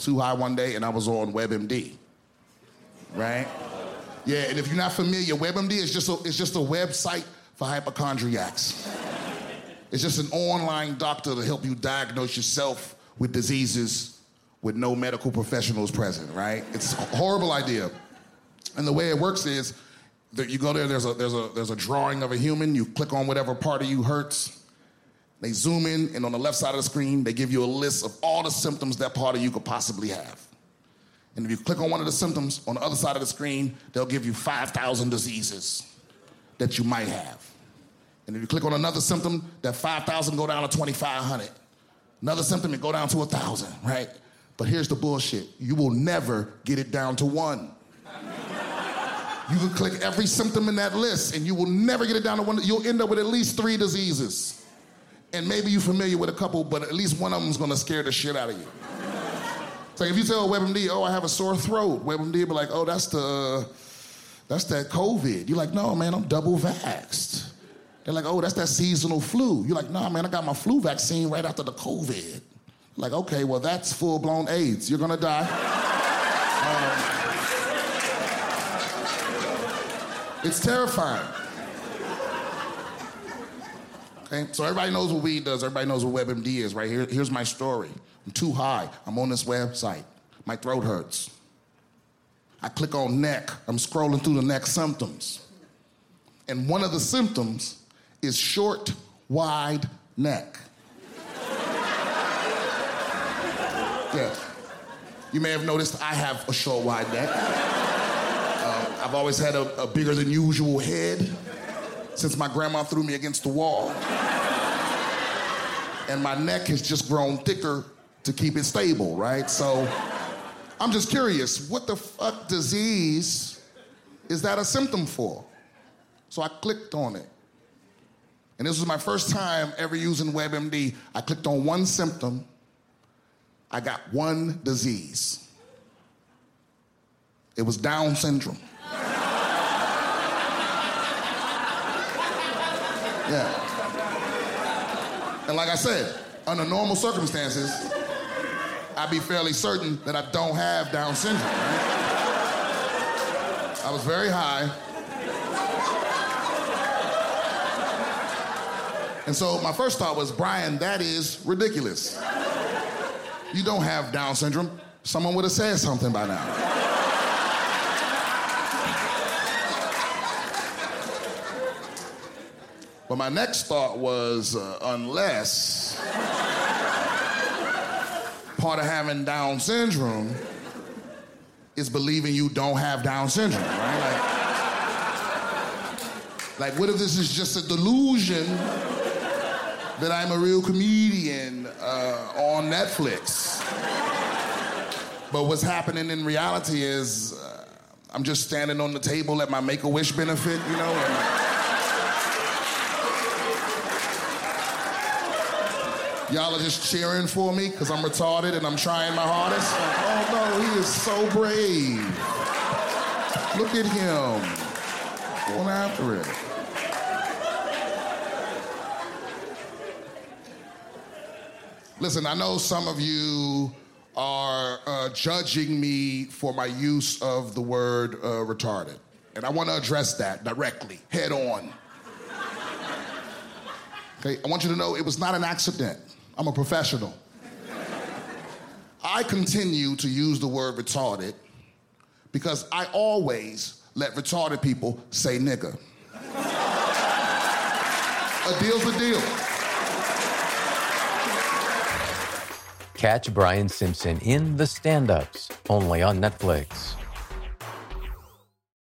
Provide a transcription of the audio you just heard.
too high one day and I was on WebMD, right? Yeah, and if you're not familiar, WebMD is just a website for hypochondriacs. It's just an online doctor to help you diagnose yourself with diseases with no medical professionals present, right? It's a horrible idea. And the way it works is that you go there, there's a drawing of a human, you click on whatever part of you hurts, they zoom in, and on the left side of the screen, they give you a list of all the symptoms that part of you could possibly have. And if you click on one of the symptoms, on the other side of the screen, they'll give you 5,000 diseases that you might have. And if you click on another symptom, that 5,000 go down to 2,500. Another symptom, it go down to 1,000, right? But here's the bullshit. You will never get it down to one. You can click every symptom in that list, and you will never get it down to one. You'll end up with at least 3 diseases. And maybe you're familiar with a couple, but at least one of them's gonna scare the shit out of you. It's like if you tell WebMD, oh, I have a sore throat, WebMD be like, oh, that's that COVID. You're like, no, man, I'm double vaxxed. They're like, oh, that's that seasonal flu. You're like, nah, man, I got my flu vaccine right after the COVID. Like, okay, well, that's full-blown AIDS. You're gonna die. It's terrifying. Okay, so everybody knows what weed does. Everybody knows what WebMD is, right? Here's my story. I'm too high. I'm on this website. My throat hurts. I click on neck. I'm scrolling through the neck symptoms. And one of the symptoms is short, wide neck. Yeah. You may have noticed I have a short, wide neck. I've always had a bigger than usual head. Since my grandma threw me against the wall. And my neck has just grown thicker to keep it stable, right? So I'm just curious, what the fuck disease is that a symptom for? So I clicked on it. And this was my first time ever using WebMD. I clicked on one symptom, I got one disease. It was Down syndrome. Yeah. And like I said, under normal circumstances, I'd be fairly certain that I don't have Down syndrome. Right? I was very high. And so my first thought was, Brian, that is ridiculous. You don't have Down syndrome. Someone would have said something by now. But my next thought was, unless part of having Down syndrome is believing you don't have Down syndrome, right? Like what if this is just a delusion that I'm a real comedian on Netflix? But what's happening in reality is I'm just standing on the table at my Make-A-Wish benefit, you know? And, y'all are just cheering for me because I'm retarded and I'm trying my hardest. Like, oh no, he is so brave. Look at him, going after it. Listen, I know some of you are judging me for my use of the word retarded. And I want to address that directly, head on. Okay, I want you to know it was not an accident. I'm a professional. I continue to use the word retarded because I always let retarded people say nigga. A deal's a deal. Catch Brian Simpson in The Stand-Ups, only on Netflix.